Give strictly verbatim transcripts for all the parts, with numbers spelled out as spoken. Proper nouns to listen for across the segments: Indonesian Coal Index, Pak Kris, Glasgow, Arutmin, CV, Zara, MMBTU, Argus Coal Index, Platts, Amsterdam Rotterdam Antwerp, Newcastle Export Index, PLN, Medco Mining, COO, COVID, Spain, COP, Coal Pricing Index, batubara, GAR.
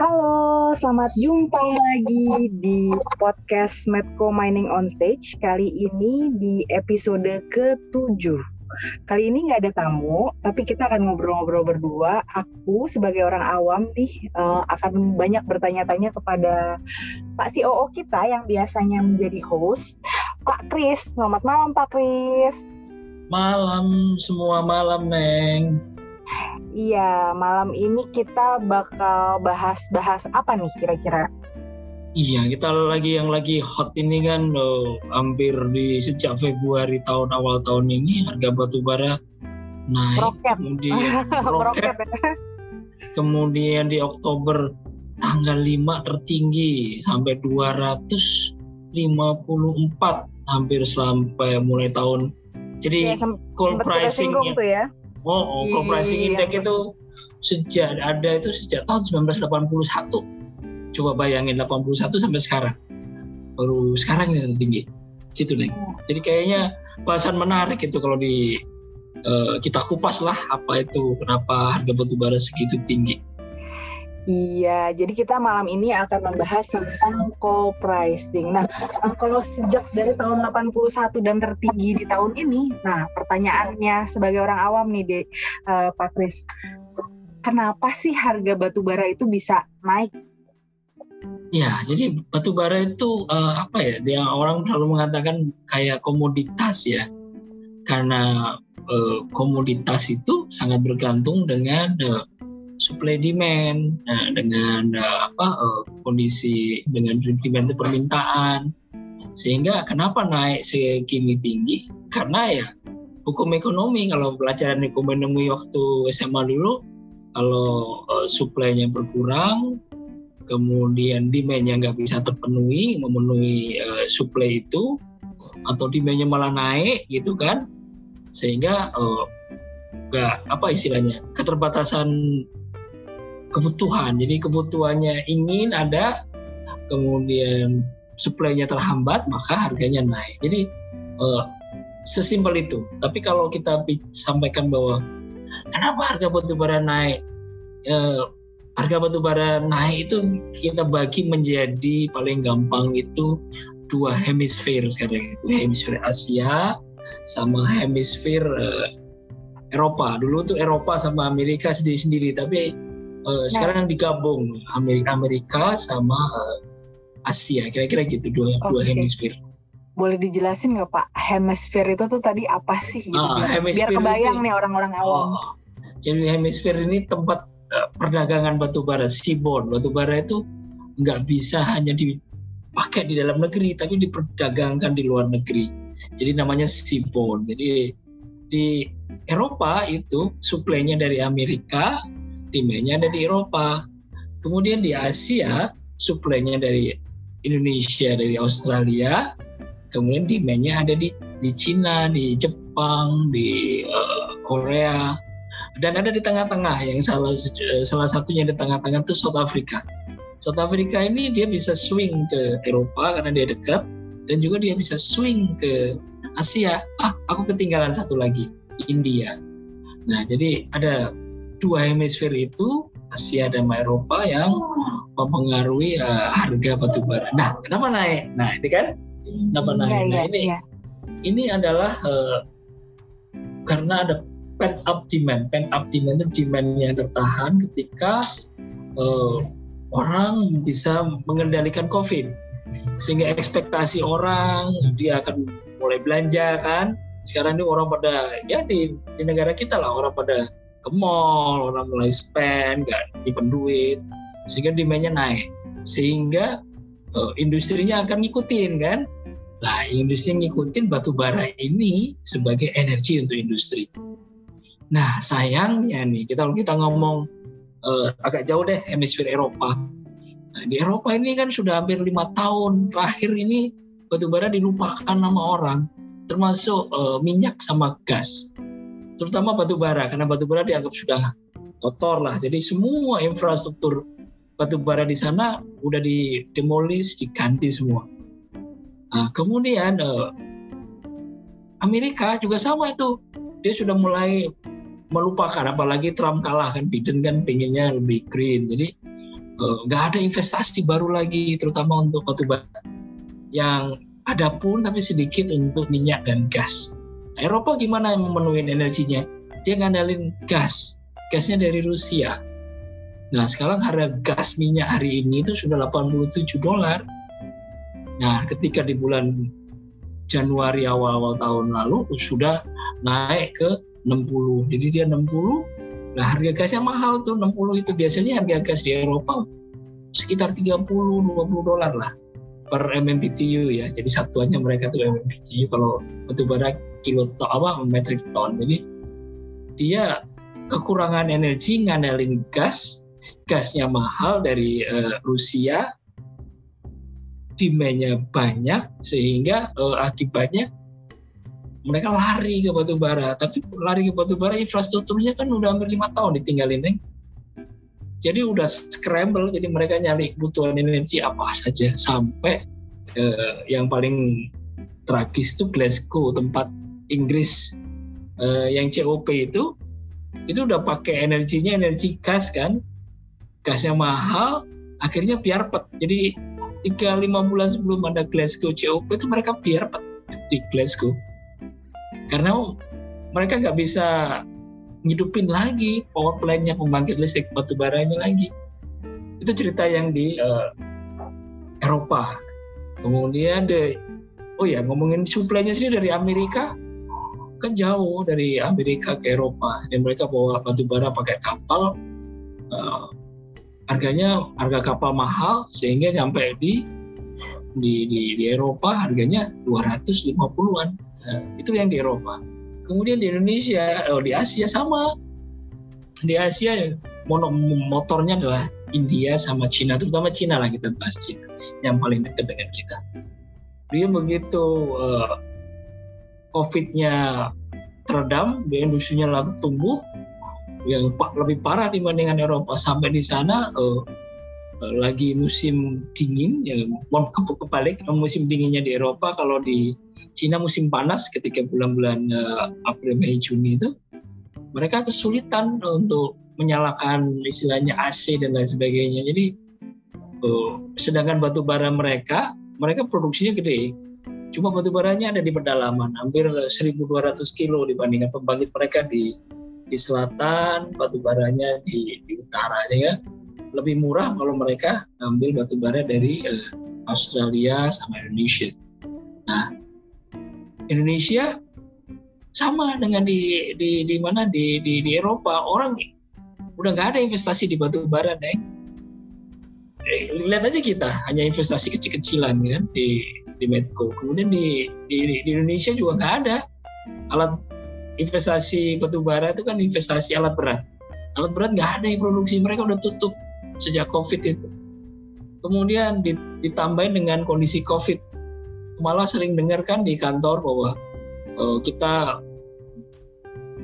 Halo, selamat jumpa lagi di podcast Medco Mining on Stage. Kali ini di episode ketujuh. Kali ini nggak ada tamu, tapi kita akan ngobrol-ngobrol berdua. Aku sebagai orang awam nih uh, akan banyak bertanya-tanya kepada Pak C O O kita yang biasanya menjadi host, Pak Kris. Selamat malam Pak Kris. Malam semua, malam Neng. Iya, malam ini kita bakal bahas-bahas apa nih kira-kira? Iya, kita lagi yang lagi hot ini kan loh, hampir di sejak Februari tahun awal tahun ini harga batubara naik. Roket. Kemudian, roket. Kemudian di Oktober tanggal lima tertinggi sampai dua ratus lima puluh empat, hampir sampai mulai tahun. Jadi ya, sem- coal pricing ya. Oh, oh, Coal Pricing Index iya. Itu sejak ada itu sejak tahun sembilan belas delapan puluh satu. Coba bayangin delapan puluh satu sampai sekarang. Baru sekarang ini tertinggi. Gitu, Neng. Jadi kayaknya bahasan menarik itu kalau di uh, kita kupas lah apa itu kenapa harga batubara segitu tinggi. Iya, jadi kita malam ini akan membahas tentang coal pricing. Nah, kalau sejak dari tahun delapan puluh satu dan tertinggi di tahun ini, nah pertanyaannya sebagai orang awam nih, De, uh, Pak Kris, kenapa sih harga batubara itu bisa naik? Ya, jadi batubara itu uh, apa ya? Dia orang selalu mengatakan kayak komoditas ya, karena uh, komoditas itu sangat bergantung dengan uh, supply demand, nah, dengan uh, apa uh, kondisi dengan demand permintaan, sehingga kenapa naik segini tinggi? Karena ya hukum ekonomi, kalau pelajaran hukum ekonomi waktu S M A dulu, kalau uh, supply-nya berkurang, kemudian demand-nya nggak bisa terpenuhi, memenuhi uh, supply itu, atau demand-nya malah naik gitu kan, sehingga uh, nggak apa istilahnya keterbatasan kebutuhan. Jadi kebutuhannya ingin ada, kemudian supply-nya terhambat, maka harganya naik. Jadi eh, sesimpel itu. Tapi kalau kita sampaikan bahwa kenapa harga batubara naik, eh, harga batubara naik itu kita bagi menjadi paling gampang itu dua hemisfer sekarang itu, hemisfer Asia sama hemisfer eh, Eropa. Dulu tuh Eropa sama Amerika sendiri-sendiri, tapi Uh, nah. sekarang digabung Amerika, Amerika sama uh, Asia, kira-kira gitu dua okay. dua hemisfer. Boleh dijelasin nggak Pak, hemisfer itu tuh tadi apa sih? Gitu, uh, biar, biar kebayang itu, nih orang-orang awam. Uh, jadi hemisfer ini tempat uh, perdagangan batubara, seaborne. Batubara itu nggak bisa hanya dipakai di dalam negeri, tapi diperdagangkan di luar negeri. Jadi namanya seaborne. Jadi di Eropa itu suplainya dari Amerika, demand-nya ada di Eropa. Kemudian di Asia, supply-nya dari Indonesia, dari Australia. Kemudian demand-nya ada di di Cina, di Jepang, di uh, Korea. Dan ada di tengah-tengah, yang salah salah satunya di tengah-tengah itu South Africa. South Africa ini dia bisa swing ke Eropa karena dia dekat, dan juga dia bisa swing ke Asia. Ah, aku ketinggalan satu lagi, India. Nah, jadi ada dua hemisfer itu, Asia dan Eropa, yang mempengaruhi uh, harga batubara. Nah, kenapa naik? Nah, ini kan kenapa naik? Ya, nah, ya, ini ya. Ini adalah uh, karena ada pent up demand. Pent up demand itu demand yang tertahan ketika uh, orang bisa mengendalikan COVID, sehingga ekspektasi orang dia akan mulai belanja kan. Sekarang ini orang pada ya di, di negara kita lah orang pada ke mall, orang mulai spend, gak nyimpen duit, sehingga demand-nya naik, sehingga uh, industrinya akan ngikutin kan. Nah, industri ngikutin batubara ini sebagai energi untuk industri. Nah, sayangnya nih kita kita ngomong uh, agak jauh deh hemisfer Eropa. Nah, di Eropa ini kan sudah hampir lima tahun terakhir ini batubara dilupakan sama orang, termasuk uh, minyak sama gas. Terutama batubara, karena batubara dianggap sudah kotor lah. Jadi semua infrastruktur batubara di sana udah didemolis, diganti semua. Nah, kemudian eh, Amerika juga sama itu, dia sudah mulai melupakan, apalagi Trump kalah kan, Biden kan pengennya lebih green. Jadi nggak ada investasi baru lagi, terutama untuk batubara. Yang ada pun tapi sedikit untuk minyak dan gas. Eropa gimana memenuhi energinya? Dia ngandalin gas, gasnya dari Rusia. Nah sekarang harga gas minyak hari ini itu sudah delapan puluh tujuh dolar. Nah ketika di bulan Januari awal-awal tahun lalu sudah naik ke enam puluh. Jadi dia enam puluh, nah harga gasnya mahal tuh enam puluh itu. Biasanya harga gas di Eropa sekitar tiga puluh sampai dua puluh dolar lah per M M B T U ya. Jadi satuannya mereka tuh M M B T U kalau batubara kilo ton apa metric ton. Jadi dia kekurangan energi ngandelin gas, gasnya mahal dari uh, Rusia, demand-nya banyak sehingga uh, akibatnya mereka lari ke batubara. Tapi lari ke batubara infrastrukturnya kan udah hampir lima tahun ditinggalin, Neng. Jadi udah scramble, jadi mereka nyari kebutuhan energi apa saja sampai uh, yang paling tragis itu Glasgow, tempat Inggris uh, yang C O P itu. Itu udah pakai energinya energi gas kan, gasnya mahal, akhirnya biarpet. Jadi tiga sampai lima bulan sebelum ada Glasgow C O P itu mereka biarpet di Glasgow karena mereka nggak bisa ngidupin lagi power plant-nya, pembangkit listrik batubaranya lagi. Itu cerita yang di uh, Eropa. Kemudian de, oh ya ngomongin supply-nya sih dari Amerika. Kan jauh dari Amerika ke Eropa, dan mereka bawa batubara pakai kapal, uh, harganya harga kapal mahal sehingga sampai di di di, di Eropa harganya dua ratus lima puluhan. Uh, itu yang di Eropa. Kemudian di Indonesia, oh, di Asia sama. Di Asia motornya adalah India sama Cina, terutama Cina lah, kita bahas Cina yang paling dekat dengan kita. Dia begitu uh, COVID-nya teredam, biaya industrinya langsung tumbuh yang lebih parah dibandingkan Eropa. Sampai di sana eh, lagi musim dingin, ya, kebalik musim dinginnya di Eropa. Kalau di Cina musim panas ketika bulan-bulan eh, April, Mei, Juni itu mereka kesulitan untuk menyalakan istilahnya A C dan lain sebagainya. Jadi eh, sedangkan batubara mereka, mereka produksinya gede. Cuma batubaranya ada di pedalaman, hampir seribu dua ratus kilo dibandingkan pembangkit mereka di di selatan, batubaranya di, di utara ya. Lebih murah kalau mereka ambil batubara dari eh, Australia sama Indonesia. Nah, Indonesia sama dengan di di, di mana di, di di Eropa, orang udah nggak ada investasi di batubara, Neng. Eh, lihat aja kita, hanya investasi kecil-kecilan kan di di Medco. Kemudian di, di, di Indonesia juga nggak ada. Alat investasi batubara itu kan investasi alat berat. Alat berat nggak ada yang produksi, mereka udah tutup sejak COVID itu. Kemudian ditambahin dengan kondisi COVID. Malah sering dengar kan di kantor bahwa uh, kita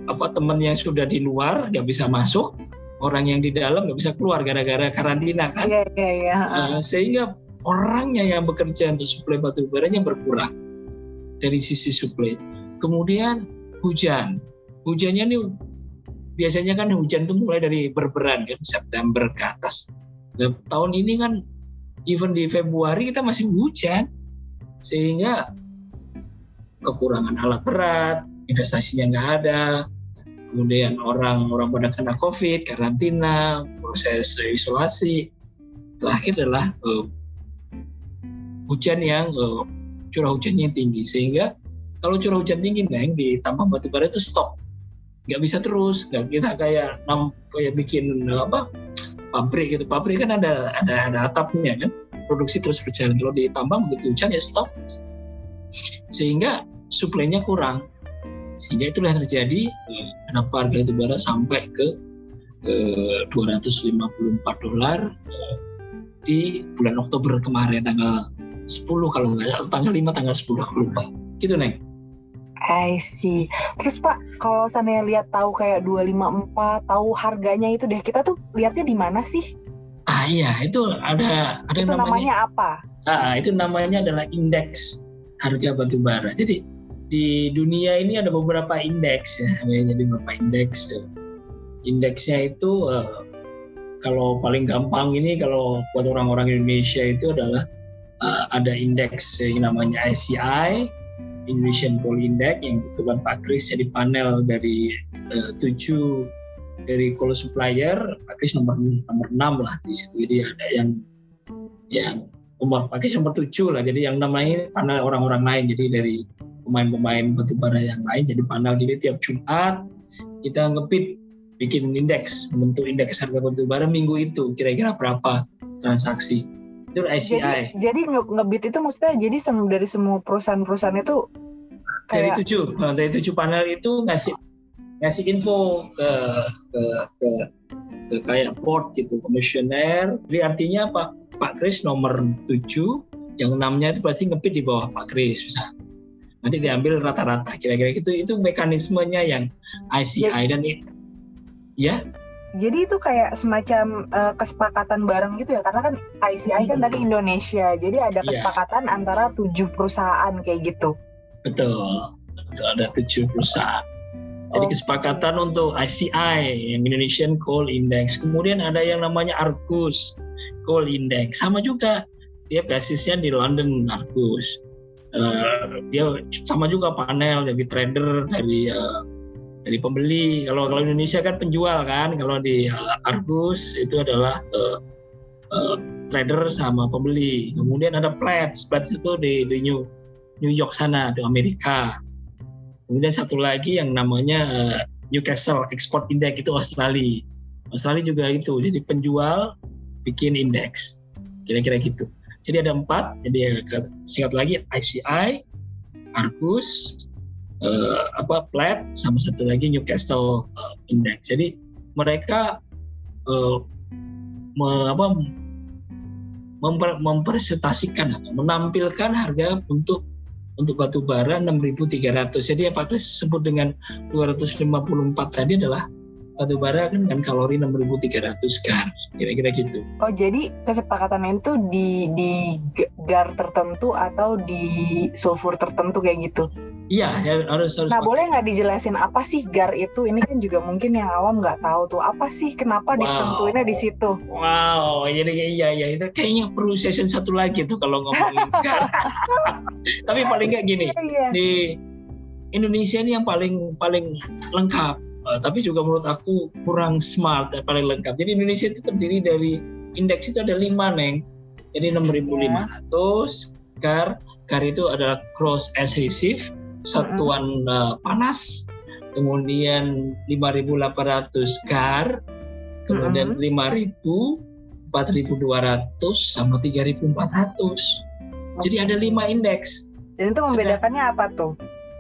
apa teman yang sudah di luar nggak bisa masuk, orang yang di dalam nggak bisa keluar gara-gara karantina kan. Yeah, yeah, yeah. Uh, sehingga orangnya yang bekerja untuk suplai batubaranya berkurang dari sisi suplai. Kemudian hujan, hujannya nih biasanya kan hujan itu mulai dari berberan kan September ke atas. Nah, tahun ini kan even di Februari kita masih hujan, sehingga kekurangan alat berat, investasinya nggak ada. Kemudian orang-orang pada kena COVID, karantina, proses isolasi. Terakhir adalah uh, hujan yang uh, curah hujannya tinggi, sehingga kalau curah hujan tinggi, Neng, di tambang batubara itu stop, nggak bisa terus, nggak kita kayak nam kayak bikin apa pabrik gitu, pabrik kan ada ada ada atapnya kan, produksi terus berjalan. Kalau di tambang begitu hujan ya stop, sehingga suplainya kurang, sehingga itulah yang terjadi kenapa harga batubara sampai ke eh, dua ratus lima puluh empat dolar eh, di bulan Oktober kemarin tanggal sepuluh kalau nggak, tanggal lima, tanggal sepuluh aku lupa. Gitu, Neng. I see. Terus Pak, kalau saya lihat tahu kayak dua ratus lima puluh empat, tahu harganya itu deh, kita tuh lihatnya di mana sih? Ah iya, itu ada ada itu namanya, namanya apa? Ah, itu namanya adalah indeks harga batubara. Jadi di dunia ini ada beberapa indeks ya, jadi beberapa indeks. Indeksnya itu uh, kalau paling gampang ini kalau buat orang-orang Indonesia itu adalah uh, ada indeks yang namanya I C I, Indonesian Coal Index, yang kebetulan Pak Kris jadi panel dari uh, tujuh dari coal supplier, Pak Kris nomor nomor enam lah di situ. Jadi ada yang yang nomor Pak Kris nomor tujuh lah. Jadi yang enam lain panel orang-orang lain. Jadi dari pemain-pemain batubara yang lain jadi panel. Jadi tiap Jumat kita ngepit bikin indeks, membentuk indeks harga batubara minggu itu kira-kira berapa transaksi. Itu I C I. Jadi, jadi ngebit itu maksudnya jadi dari semua perusahaan-perusahaan itu kayak... dari tujuh dari tujuh panel itu ngasih ngasih info ke ke ke, ke kayak board gitu, komisioner. Jadi artinya apa? Pak Kris nomor tujuh, yang enamnya itu pasti ngepit di bawah Pak Kris misalnya. Nanti diambil rata-rata kira-kira gitu. Itu mekanismenya yang I C I ya. Dan itu ya. Jadi itu kayak semacam uh, kesepakatan bareng gitu ya, karena kan I C I kan tadi Indonesia, jadi ada kesepakatan ya. Antara tujuh perusahaan kayak gitu. Betul, betul, ada tujuh perusahaan. Jadi oh. kesepakatan untuk I C I, yang Indonesian Coal Index. Kemudian ada yang namanya Argus Coal Index, sama juga dia basisnya di London Argus. Uh, dia sama juga panel dari trader dari uh, dari pembeli. Kalau kalau Indonesia kan penjual kan, kalau di uh, Argus itu adalah uh, uh, trader sama pembeli. Kemudian ada Platts, Platts itu di, di New New York sana, di Amerika. Kemudian satu lagi yang namanya uh, Newcastle Export Index, itu Australia. Australia juga itu, jadi penjual bikin indeks, kira-kira gitu. Jadi ada empat, jadi singkat lagi I C I, Argus, Uh, apa Platt, sama satu lagi Newcastle uh, Index. Jadi mereka uh, me, apa, memper, mempresentasikan atau menampilkan harga untuk untuk batu bara enam ribu tiga ratus. Jadi apa itu disebut dengan dua ratus lima puluh empat tadi adalah batu bara dengan kalori enam ribu tiga ratus G A R, kira-kira gitu. Oh, jadi kesepakatan itu di di G A R tertentu atau di sulfur tertentu kayak gitu? Iya, harus harus. Nah, pakai. Boleh nggak dijelasin apa sih G A R itu? Ini kan juga mungkin yang awam nggak tahu tuh apa sih, kenapa wow. ditentuinnya di situ? Wow, jadi iya iya itu kayaknya perlu session satu lagi tuh kalau ngomongin G A R. Tapi paling nggak gini, iya. Di Indonesia ini yang paling paling lengkap. Uh, tapi juga menurut aku kurang smart, eh, paling lengkap. Jadi Indonesia itu terdiri dari indeks itu ada lima neng, jadi enam ribu lima ratus. G A R, G A R itu adalah gross as received, satuan uh, panas, kemudian lima ribu delapan ratus G A R, kemudian lima ribu, empat ribu dua ratus, sama tiga ribu empat ratus. Jadi ada lima indeks. Dan itu membedakannya Sedang, apa tuh?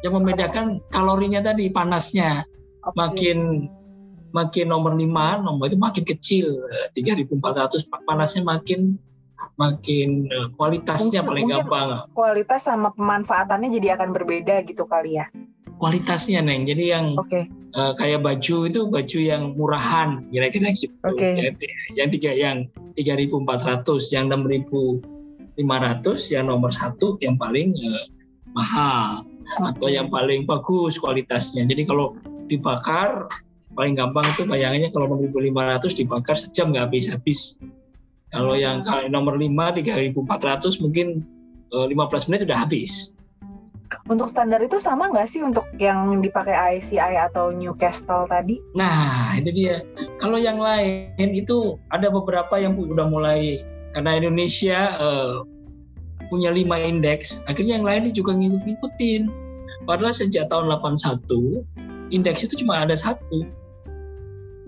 Yang membedakan kalorinya tadi, panasnya. Okay. Makin makin nomor lima, nomor itu makin kecil, tiga ribu empat ratus panasnya makin makin kualitasnya mungkin, paling mungkin gampang. Kualitas sama pemanfaatannya jadi akan berbeda gitu kali ya. Kualitasnya neng, jadi yang okay. uh, kayak baju itu baju yang murahan, kira-kira gitu. Okay. Yang tiga yang tiga ribu empat ratus, yang enam ribu lima ratus, yang nomor satu yang paling uh, mahal okay. atau yang paling bagus kualitasnya. Jadi kalau dibakar paling gampang itu bayangannya kalau enam ribu lima ratus dibakar sejam nggak habis-habis. Kalau yang nomor lima tiga ribu empat ratus mungkin lima belas menit udah habis. Untuk standar itu sama nggak sih untuk yang dipakai I C I atau Newcastle tadi? Nah itu dia. Kalau yang lain itu ada beberapa yang udah mulai karena Indonesia uh, punya lima indeks. Akhirnya yang lain juga ngikut-ngikutin. Padahal sejak tahun delapan puluh satu indeks itu cuma ada satu,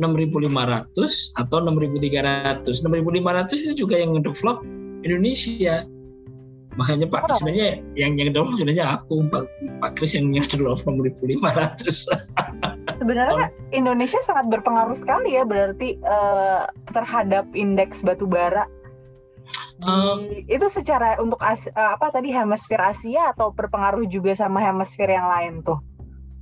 enam ribu lima ratus atau enam ribu tiga ratus. enam ribu lima ratus itu juga yang ngedevelop Indonesia. Makanya Pak, oh. sebenarnya yang yang develop sebenarnya aku, Pak, Pak Kris yang ngedevelop enam ribu lima ratus. Sebenarnya Indonesia sangat berpengaruh sekali ya berarti uh, terhadap indeks batubara. Uh, itu secara untuk as, uh, apa tadi hemisfer Asia atau berpengaruh juga sama hemisfer yang lain tuh?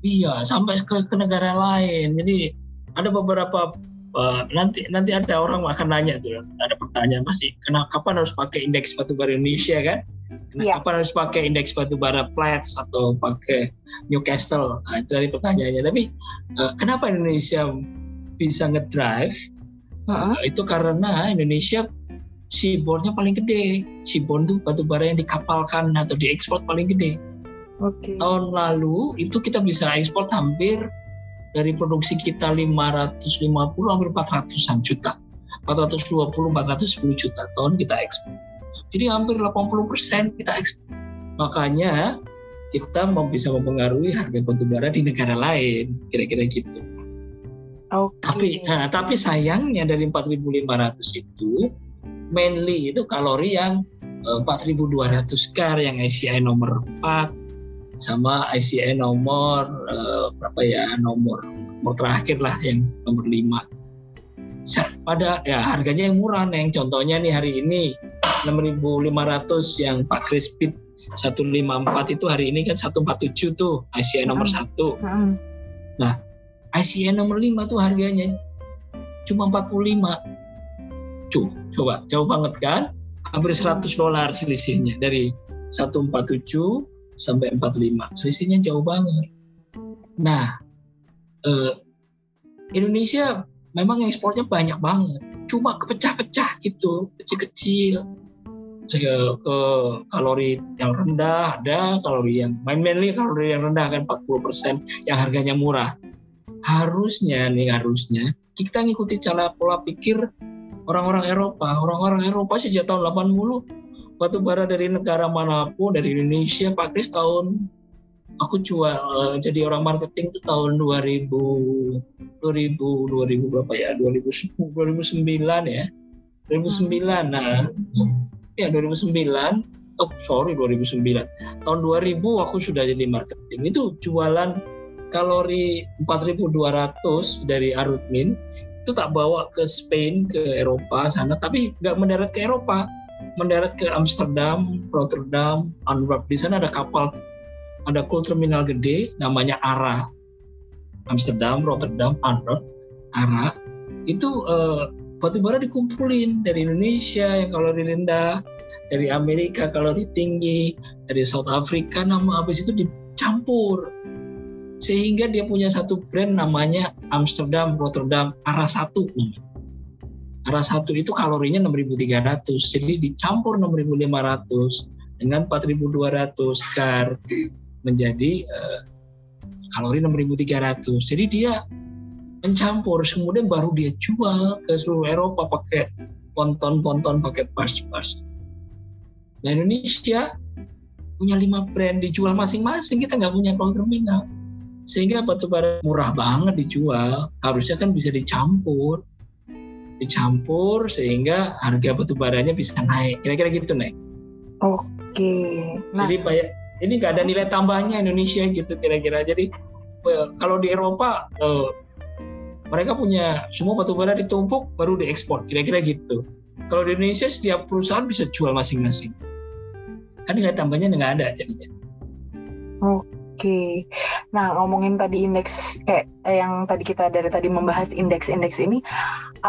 Iya, sampai ke, ke negara lain. Jadi ada beberapa uh, nanti nanti ada orang akan nanya tuh, ada pertanyaan masih, kenapa kapan harus pakai indeks batubara Indonesia kan? Kenapa yeah. kapan harus pakai indeks batubara Platts atau pakai Newcastle? Nah, itu dari pertanyaannya. Tapi uh, kenapa Indonesia bisa ngedrive Uh-huh. Itu karena Indonesia seaborne-nya paling gede. Seaborne itu batubara yang dikapalkan atau diekspor paling gede. Okay. Tahun lalu itu kita bisa ekspor hampir dari produksi kita lima ratus lima puluh hampir empat ratusan juta. empat ratus dua puluh sampai empat ratus sepuluh juta ton kita ekspor. Jadi hampir delapan puluh persen kita ekspor. Makanya kita bisa mempengaruhi harga batubara di negara lain, kira-kira gitu. Okay. Tapi nah, tapi sayangnya dari empat ribu lima ratus itu mainly itu kalori yang empat ribu dua ratus G A R yang I C I nomor empat sama I C I nomor eh, berapa ya nomor nomor terakhir lah yang nomor lima. Pada ya harganya yang murah neng. Contohnya nih hari ini enam ribu lima ratus yang Pak Crispit seratus lima puluh empat itu hari ini kan seratus empat puluh tujuh tuh I C I nomor satu. Hmm. Nah, I C I nomor lima tuh harganya cuma empat puluh lima. Cuh, coba jauh banget kan? Hampir seratus dolar selisihnya dari seratus empat puluh tujuh sampai empat puluh lima. Selisihnya jauh banget. Nah, eh, Indonesia memang ekspornya banyak banget. Cuma kepecah-pecah gitu, kecil-kecil. Ke kalori yang rendah ada, kalori yang mainly kalori yang rendah kan empat puluh persen yang harganya murah. Harusnya nih harusnya kita ngikuti cara pola pikir orang-orang Eropa. Orang-orang Eropa sejak tahun delapan puluh batubara dari negara manapun, dari Indonesia, Pakistan tahun aku jual jadi orang marketing itu tahun dua ribu berapa ya? dua ribu sembilan ya. dua ribu sembilan. Nah, ya dua ribu sembilan, oh sorry dua ribu sembilan. Tahun dua ribu aku sudah jadi marketing. Itu jualan kalori empat ribu dua ratus dari Arutmin itu tak bawa ke Spain, ke Eropa sana, tapi nggak mendarat ke Eropa, mendarat ke Amsterdam, Rotterdam, Antwerp. Di sana ada kapal, ada coal terminal gede namanya ARA. Amsterdam, Rotterdam, Antwerp, ARA. Itu eh, batubara dikumpulin dari Indonesia yang kalori rendah, dari Amerika kalori tinggi, dari South Africa, nama habis itu dicampur. Sehingga dia punya satu brand namanya Amsterdam Rotterdam Ara satu. Ara satu itu kalorinya enam ribu tiga ratus, jadi dicampur enam ribu lima ratus dengan empat ribu dua ratus G A R menjadi eh, kalori enam ribu tiga ratus. Jadi dia mencampur, kemudian baru dia jual ke seluruh Eropa pakai ponton-ponton, pakai bus-bus. Nah Indonesia punya lima brand dijual masing-masing, kita nggak punya coal terminal, sehingga batubara murah banget dijual. Harusnya kan bisa dicampur, dicampur sehingga harga batubaranya bisa naik. Kira-kira gitu Nek. Oke. Okay. Nah. Jadi banyak. Ini nggak ada nilai tambahnya Indonesia gitu kira-kira. Jadi kalau di Eropa mereka punya semua batubara ditumpuk baru diekspor, kira-kira gitu. Kalau di Indonesia setiap perusahaan bisa jual masing-masing. Kan nilai tambahnya nggak ada jadinya. Oke. Nah ngomongin tadi indeks, eh, yang tadi kita dari tadi membahas indeks-indeks ini,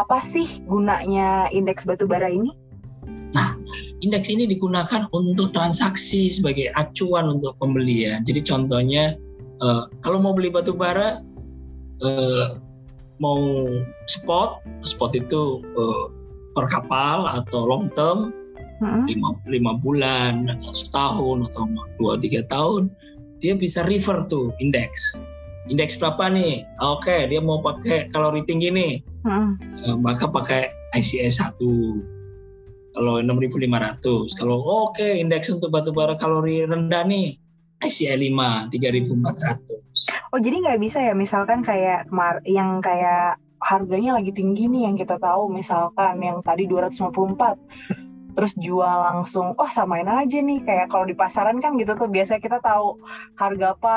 apa sih gunanya indeks batubara ini? Nah indeks ini digunakan untuk transaksi sebagai acuan untuk pembelian. Jadi contohnya eh, kalau mau beli batubara, eh, mau spot, spot itu uh, per kapal atau long term lima bulan, setahun atau dua tiga tahun, dia bisa refer to indeks. Indeks berapa nih? Oke, okay, dia mau pakai kalori tinggi nih. Hmm. Uh, maka pakai I C S satu. Kalau enam ribu lima ratus. Kalau oke, okay, indeks untuk batubara kalori rendah nih I C I lima, tiga ribu empat ratus. Oh, jadi nggak bisa ya misalkan kayak yang kayak harganya lagi tinggi nih yang kita tahu misalkan yang tadi dua ratus lima puluh empat terus jual langsung, oh samain aja nih kayak kalau di pasaran kan gitu tuh biasanya kita tahu harga apa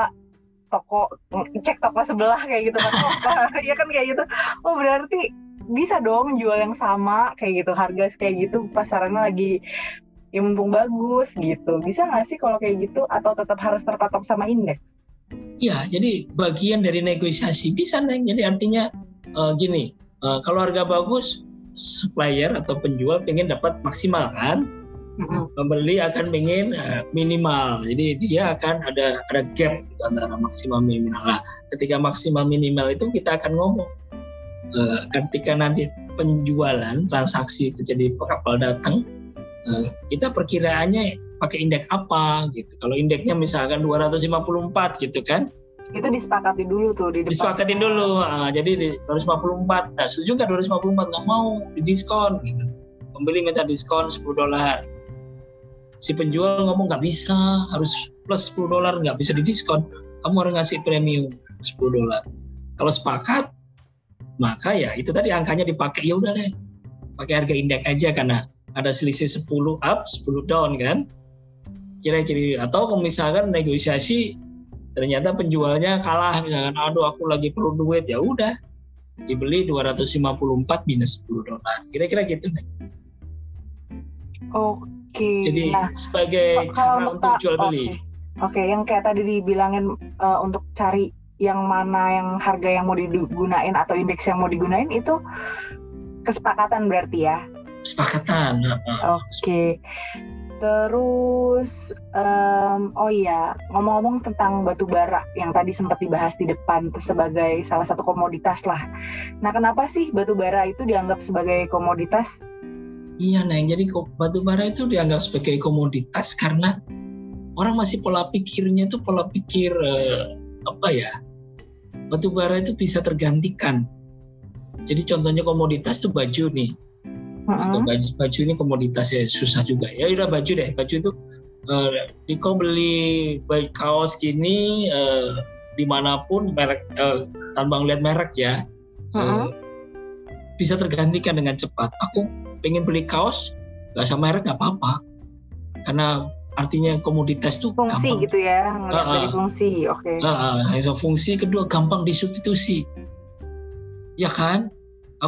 toko, cek toko sebelah kayak gitu apa, ya kan kayak gitu. Oh berarti bisa dong jual yang sama kayak gitu, harga kayak gitu pasarannya lagi ya mumpung bagus gitu. Bisa nggak sih kalau kayak gitu atau tetap harus terpatok sama indeks? Ya, jadi bagian dari negosiasi bisa Neng. Jadi artinya uh, gini, uh, kalau harga bagus supplier atau penjual pengen dapat maksimal kan, mm-hmm. Pembeli akan pengen uh, minimal. Jadi dia akan ada ada gap antara maksimal minimal. Nah, ketika maksimal minimal itu kita akan ngomong uh, ketika nanti penjualan transaksi terjadi kapal datang, kita perkiraannya pakai indeks apa gitu. Kalau indeksnya misalkan dua ratus lima puluh empat gitu kan, itu disepakati dulu tuh di depan. Disepakatin dulu. Nah, jadi di dua ratus lima puluh empat. Nah, setuju enggak dua ratus lima puluh empat? Enggak mau, didiskon gitu. Pembeli minta diskon sepuluh dolar. Si penjual ngomong enggak bisa, harus plus sepuluh dolar, enggak bisa didiskon. Kamu harus ngasih premium sepuluh dolar. Kalau sepakat, maka ya itu tadi angkanya dipakai, ya udah deh. Pakai harga indeks aja karena ada selisih sepuluh up, sepuluh down kan. Kira-kira atau misalkan negosiasi ternyata penjualnya kalah, misalkan aduh aku lagi perlu duit, ya udah dibeli dua ratus lima puluh empat minus sepuluh dolar, kira-kira gitu nih. Oke. Okay. Jadi nah, sebagai cara untuk jual beli. Oke, okay. okay. Yang kayak tadi dibilangin uh, untuk cari yang mana yang harga yang mau digunain atau indeks yang mau digunain itu kesepakatan berarti ya? Kesepakatan. Oke. Okay. Terus, um, oh iya, ngomong-ngomong tentang batubara yang tadi sempat dibahas di depan sebagai salah satu komoditas lah. Nah, kenapa sih batubara itu dianggap sebagai komoditas? Iya, Neng. Jadi batubara itu dianggap sebagai komoditas karena orang masih pola pikirnya itu pola pikir eh, apa ya? Batubara itu bisa tergantikan. Jadi contohnya komoditas itu baju nih. Atau baju, baju ini komoditas ya, susah juga. Ya udah baju deh, baju itu uh, Niko beli kaos gini uh, dimanapun merek, uh, tanpa ngeliat merek ya, uh-huh. uh, bisa tergantikan dengan cepat. Aku pengen beli kaos gak sama merek gak apa-apa, karena artinya komoditas itu fungsi gampang, gitu ya, ngeliat uh, dari fungsi. Oke. Okay. Uh, uh, fungsi kedua gampang disubstitusi, ya kan?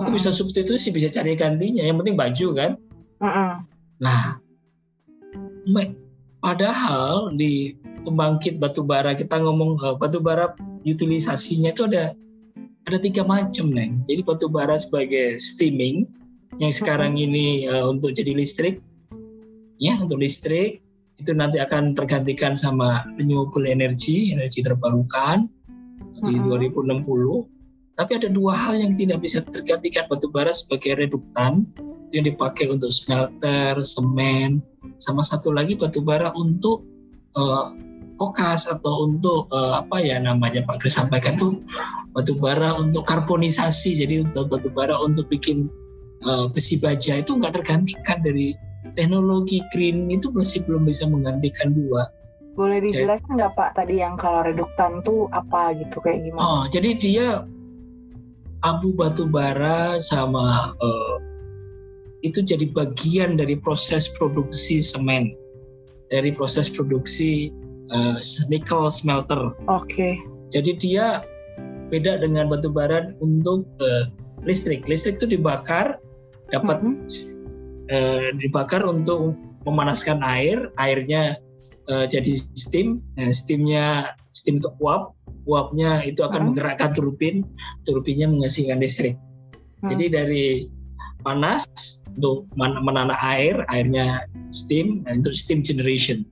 Aku mm-hmm. bisa substitusi, bisa cari gantinya. Yang penting baju kan. Mm-hmm. Nah, me- padahal di pembangkit batubara kita ngomong uh, batubara utilisasinya itu ada ada tiga macam, Neng. Jadi batubara sebagai steaming yang sekarang mm-hmm. ini uh, untuk jadi listrik, ya untuk listrik itu nanti akan tergantikan sama renewable energy, energi terbarukan di mm-hmm. dua ribu enam puluh. Tapi ada dua hal yang tidak bisa tergantikan batubara sebagai reduktan yang dipakai untuk smelter, semen, sama satu lagi batubara untuk uh, kokas atau untuk uh, apa ya namanya Pak Kris sampaikan tuh batubara untuk karbonisasi. Jadi untuk batubara untuk bikin uh, besi baja itu nggak tergantikan dari teknologi green itu masih belum bisa menggantikan dua. Boleh dijelasin nggak Pak tadi yang kalau reduktan tuh apa gitu kayak gimana? Oh jadi dia abu batubara sama uh, itu jadi bagian dari proses produksi semen, dari proses produksi uh, nikel smelter. Oke. Okay. Jadi dia beda dengan batubara untuk uh, listrik. Listrik itu dibakar, dapat mm-hmm. uh, dibakar untuk memanaskan air, airnya uh, jadi steam, nah, steamnya steam itu uap. Uapnya itu akan hmm. menggerakkan turbin, turbinnya menghasilkan listrik. Hmm. Jadi dari panas untuk menanam air, airnya steam untuk steam generation.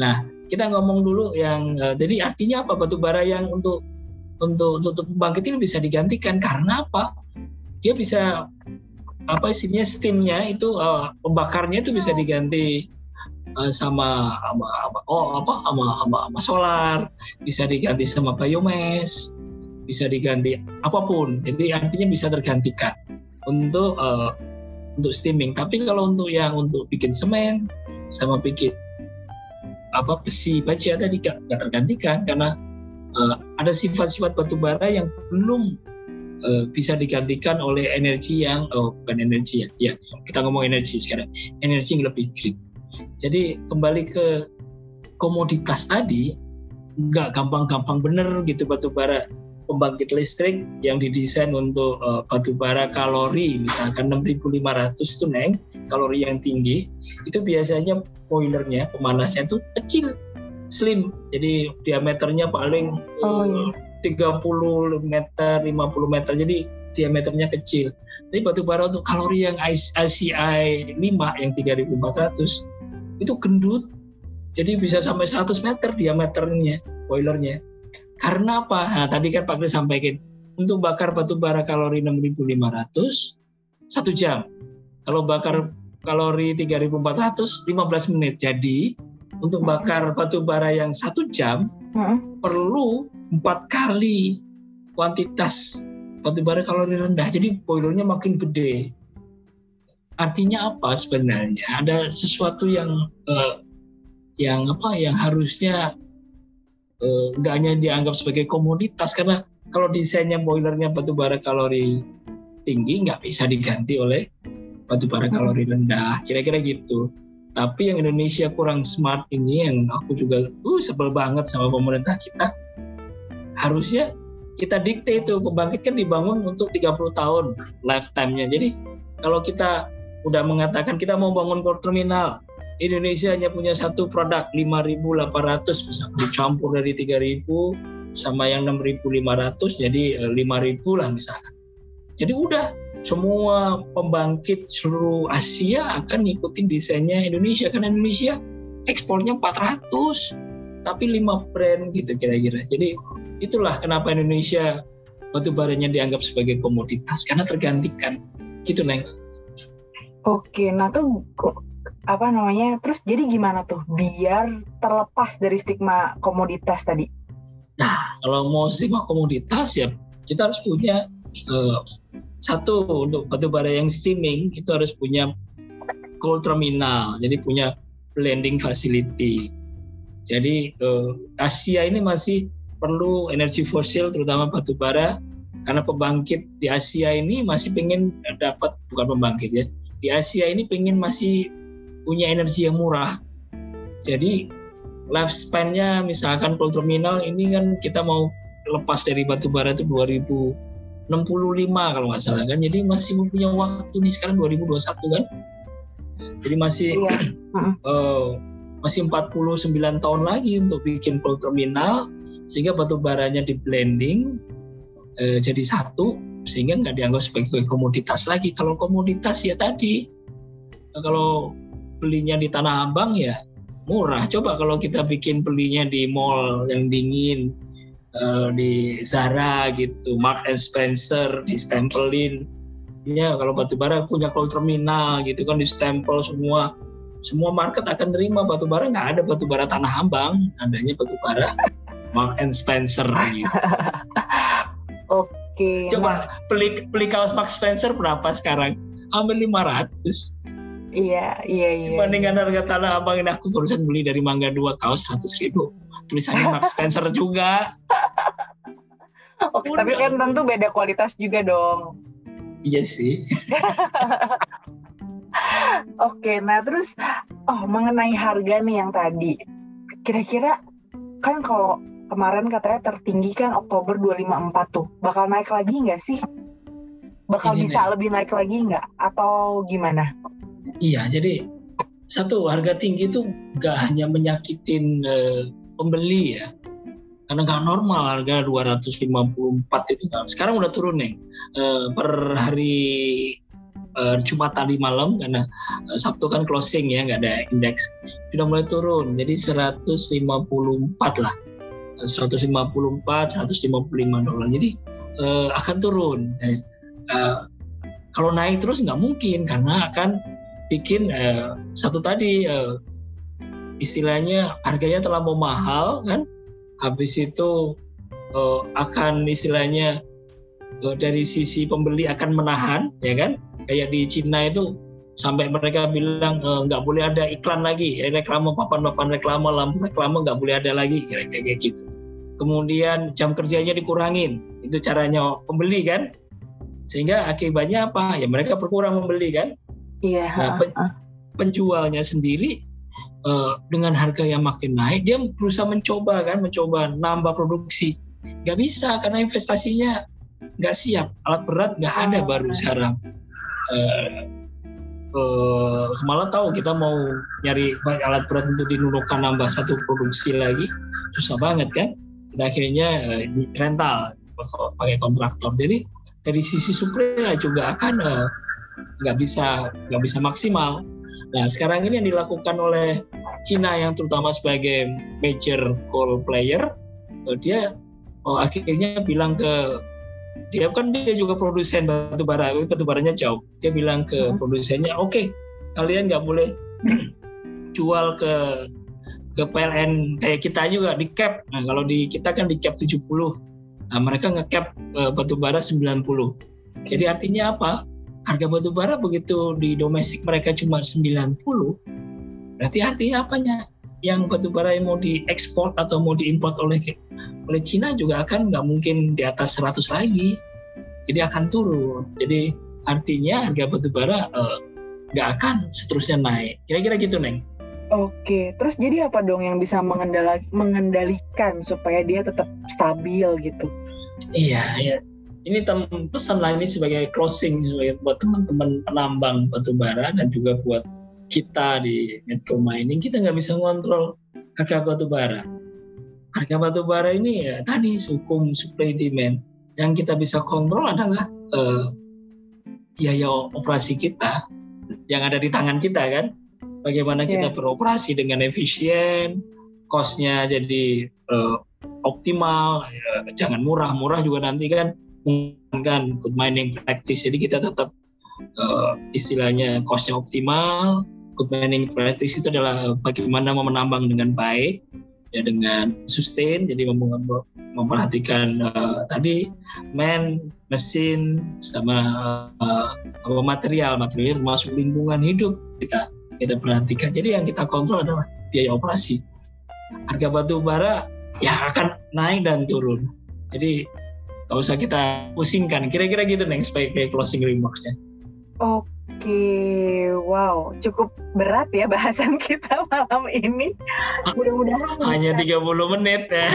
Nah, kita ngomong dulu yang uh, jadi artinya apa batubara yang untuk untuk untuk pembangkit ini bisa digantikan karena apa? Dia bisa apa isinya steamnya itu uh, pembakarnya itu bisa diganti. Sama, sama, sama oh apa sama, sama, sama solar, bisa diganti sama biomass, bisa diganti apapun, jadi artinya bisa tergantikan untuk uh, untuk steaming. Tapi kalau untuk yang untuk bikin semen sama bikin apa besi baja tadi nggak tergantikan karena uh, ada sifat-sifat batubara yang belum Uh, bisa digantikan oleh energi yang oh, bukan energi ya, ya kita ngomong energi sekarang, energi yang lebih green. Jadi kembali ke komoditas tadi, nggak gampang-gampang bener gitu batubara pembangkit listrik yang didesain untuk uh, batubara kalori misalkan enam ribu lima ratus itu Neng, kalori yang tinggi itu biasanya boilernya pemanasnya itu kecil, slim, jadi diameternya paling oh, iya. tiga puluh meter, lima puluh meter, jadi diameternya kecil. Tapi batubara untuk kalori yang I C I lima yang tiga ribu empat ratus itu gendut, jadi bisa sampai seratus meter diameternya boilernya. Karena apa? Nah, tadi kan Pak Kris sampaikan untuk bakar batubara kalori enam ribu lima ratus satu jam. Kalau bakar kalori tiga ribu empat ratus, lima belas menit. Jadi untuk bakar batu bara yang satu jam hmm. perlu empat kali kuantitas batu bara kalori rendah. Jadi boilernya makin gede. Artinya apa sebenarnya? Ada sesuatu yang eh, yang apa? Yang harusnya nggak eh, hanya dianggap sebagai komoditas, karena kalau desainnya boilernya batu bara kalori tinggi nggak bisa diganti oleh batu bara kalori rendah. Kira-kira gitu. Tapi yang Indonesia kurang smart ini, yang aku juga uh, sebel banget sama pemerintah kita. Harusnya kita dikte itu, pembangkit kan dibangun untuk tiga puluh tahun lifetime-nya. Jadi kalau kita udah mengatakan kita mau bangun core terminal, Indonesia hanya punya satu produk lima ribu delapan ratus, bisa dicampur dari tiga ribu sama yang enam ribu lima ratus, jadi lima ribu lah misalkan. Jadi udah, semua pembangkit seluruh Asia akan ngikutin desainnya Indonesia, karena Indonesia ekspornya empat ratus, tapi lima brand gitu kira-kira. Jadi itulah kenapa Indonesia batubaranya dianggap sebagai komoditas, karena tergantikan. Gitu, Neng. Oke, nah tuh apa namanya? Terus jadi gimana tuh biar terlepas dari stigma komoditas tadi? Nah, kalau mau stigma komoditas ya kita harus punya uh, satu, untuk batu bara yang steaming itu harus punya coal terminal, jadi punya blending facility. Jadi uh, Asia ini masih perlu energi fosil, terutama batu bara. Karena pembangkit di Asia ini masih pengen dapat, bukan pembangkit ya, di Asia ini pengen masih punya energi yang murah. Jadi lifespan-nya misalkan coal terminal ini kan kita mau lepas dari batubara itu dua ribu enam puluh lima kalau nggak salah kan. Jadi masih punya waktu nih, sekarang dua ribu dua puluh satu kan. Jadi masih iya. uh, masih empat puluh sembilan tahun lagi untuk bikin coal terminal, sehingga batubaranya di blending jadi satu, sehingga nggak dianggap sebagai komoditas lagi. Kalau komoditas ya tadi, kalau belinya di Tanah Abang ya murah. Coba kalau kita bikin belinya di mall yang dingin, di Zara gitu, Mark and Spencer, di stempelin. Ya kalau batubara punya coal terminal gitu kan, di stempel semua. Semua market akan terima batubara. Nggak ada batubara Tanah Abang, adanya batubara Mark and Spencer gitu. Oke. Coba nah, beli beli kaos Mark Spencer berapa sekarang? Ambil lima ratus. Iya, iya, iya. Dibandingkan iya. harga Tanah Abang ini, aku barusan beli dari Mangga dua kaos seratus ribu. Tulisannya Mark Spencer juga. Oke, tapi kan tentu beda kualitas juga dong. Iya sih. Oke, nah terus oh mengenai harga nih yang tadi. Kira-kira kan kalau kemarin katanya tertinggi kan Oktober dua lima empat tuh. Bakal naik lagi nggak sih? Bakal ini bisa naik. Lebih naik lagi nggak? Atau gimana? Iya, jadi satu, harga tinggi itu nggak hanya menyakitin e, pembeli ya. Karena nggak normal harga dua ratus lima puluh empat itu. Sekarang udah turun nih. E, per hari e, Jumat tadi malam, karena e, Sabtu kan closing ya, nggak ada indeks. Sudah mulai turun, jadi seratus lima puluh empat lah. seratus lima puluh empat, seratus lima puluh lima dolar. Jadi uh, akan turun. Uh, kalau naik terus nggak mungkin, karena akan bikin uh, satu tadi uh, istilahnya harganya terlalu mahal kan. Habis itu uh, akan istilahnya uh, dari sisi pembeli akan menahan, ya kan? Kayak di Cina itu sampai mereka bilang nggak e, boleh ada iklan lagi, reklama, papan-papan reklama, lampu reklama nggak boleh ada lagi, kira-kira gitu. Kemudian jam kerjanya dikurangin, itu caranya pembeli kan, sehingga akibatnya apa? Ya mereka berkurang membeli kan. Iya. Nah, pen- penjualnya sendiri e, dengan harga yang makin naik, dia berusaha mencoba kan, mencoba nambah produksi, nggak bisa karena investasinya nggak siap, alat berat nggak ada baru sekarang. E, Uh, malah tahu kita mau nyari alat berat untuk dinulukan nambah satu produksi lagi, susah banget kan. Kita akhirnya uh, rental pakai kontraktor. Jadi dari sisi supply juga akan nggak uh, bisa nggak bisa maksimal. Nah sekarang ini yang dilakukan oleh Cina yang terutama sebagai major coal player, uh, dia uh, akhirnya bilang ke dia kan dia juga produsen batubara, batubaranya jauh. Dia bilang ke hmm. produsennya, oke, okay, kalian nggak boleh jual ke ke P L N kayak kita juga di cap. Nah, kalau di kita kan di cap tujuh puluh. Nah, mereka nge-cap uh, batubara sembilan puluh. Jadi artinya apa? Harga batubara begitu di domestik mereka cuma sembilan puluh. Berarti artinya apanya? Yang batubara yang mau diekspor atau mau diimport oleh oleh Cina juga akan nggak mungkin di atas seratus lagi, jadi akan turun. Jadi artinya harga batubara nggak eh, akan seterusnya naik. Kira-kira gitu, Neng. Oke, terus jadi apa dong yang bisa mengendali, mengendalikan supaya dia tetap stabil gitu? Iya, iya. Ini tem- pesan lah ini sebagai closing buat teman-teman penambang batubara dan juga buat kita di Medco Mining. Kita nggak bisa mengontrol harga batubara. Harga batubara ini ya tadi hukum supply demand. Yang kita bisa kontrol adalah eh, biaya operasi kita yang ada di tangan kita kan. Bagaimana yeah. kita beroperasi dengan efisien, cost-nya jadi eh, optimal, eh, jangan murah-murah juga nanti kan menggunakan good mining practice. Jadi kita tetap eh, istilahnya cost-nya optimal. Good mining practice itu adalah bagaimana menambang dengan baik, ya dengan sustain, jadi memperhatikan uh, tadi man, mesin, sama uh, material, material termasuk lingkungan hidup kita kita perhatikan. Jadi yang kita kontrol adalah biaya operasi. Harga batu bara ya akan naik dan turun. Jadi nggak usah kita pusingkan. Kira-kira gitu, Neng, sebagai closing remarks-nya. Oke. Oke, wow, cukup berat ya bahasan kita malam ini. Mudah-mudahan hanya bisa... tiga puluh menit ya.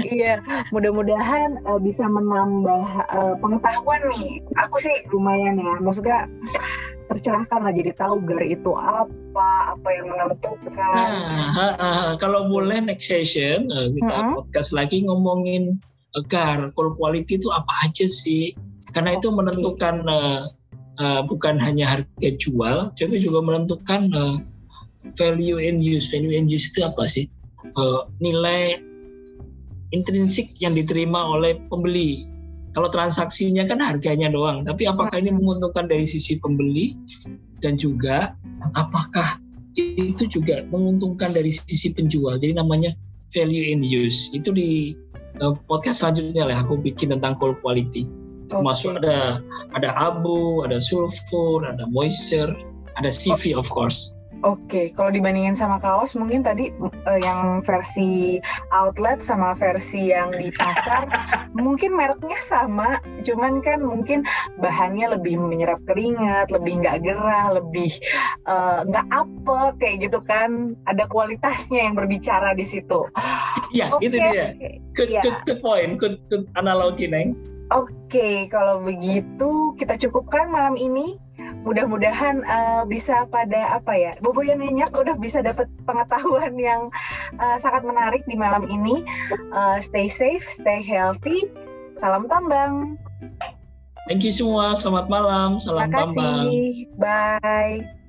Iya, mudah-mudahan uh, bisa menambah uh, pengetahuan nih. Aku sih lumayan ya, maksudnya tercerahkan lah, jadi tahu G A R itu apa, apa yang menentukan. Nah, ha, ha, kalau boleh next session uh, kita hmm? podcast lagi ngomongin uh, G A R, coal quality itu apa aja sih? Karena itu menentukan uh, uh, bukan hanya harga jual, tapi juga menentukan uh, value and use. Value and use itu apa sih? Uh, nilai intrinsik yang diterima oleh pembeli. Kalau transaksinya kan harganya doang, tapi apakah ini menguntungkan dari sisi pembeli? Dan juga apakah itu juga menguntungkan dari sisi penjual? Jadi namanya value and use. Itu di uh, podcast selanjutnya lah aku bikin tentang coal quality. Termasuk ada ada abu, ada sulfur, ada moisture, ada C V of course. Oke, okay. Kalau dibandingin sama kaos mungkin tadi uh, yang versi outlet sama versi yang di pasar mungkin mereknya sama, cuman kan mungkin bahannya lebih menyerap keringat, lebih nggak gerah, lebih nggak uh, apet kayak gitu kan. Ada kualitasnya yang berbicara di situ. Iya, okay. Itu dia. Good, yeah. good, good point, good, good analogi, Neng. Oke, kalau begitu kita cukupkan malam ini. Mudah-mudahan uh, bisa pada apa ya, Boboyan Nyenyak udah bisa dapat pengetahuan yang uh, sangat menarik di malam ini. Uh, stay safe, stay healthy. Salam tambang. Thank you semua. Selamat malam. Salam tambang. Terima kasih. Bye.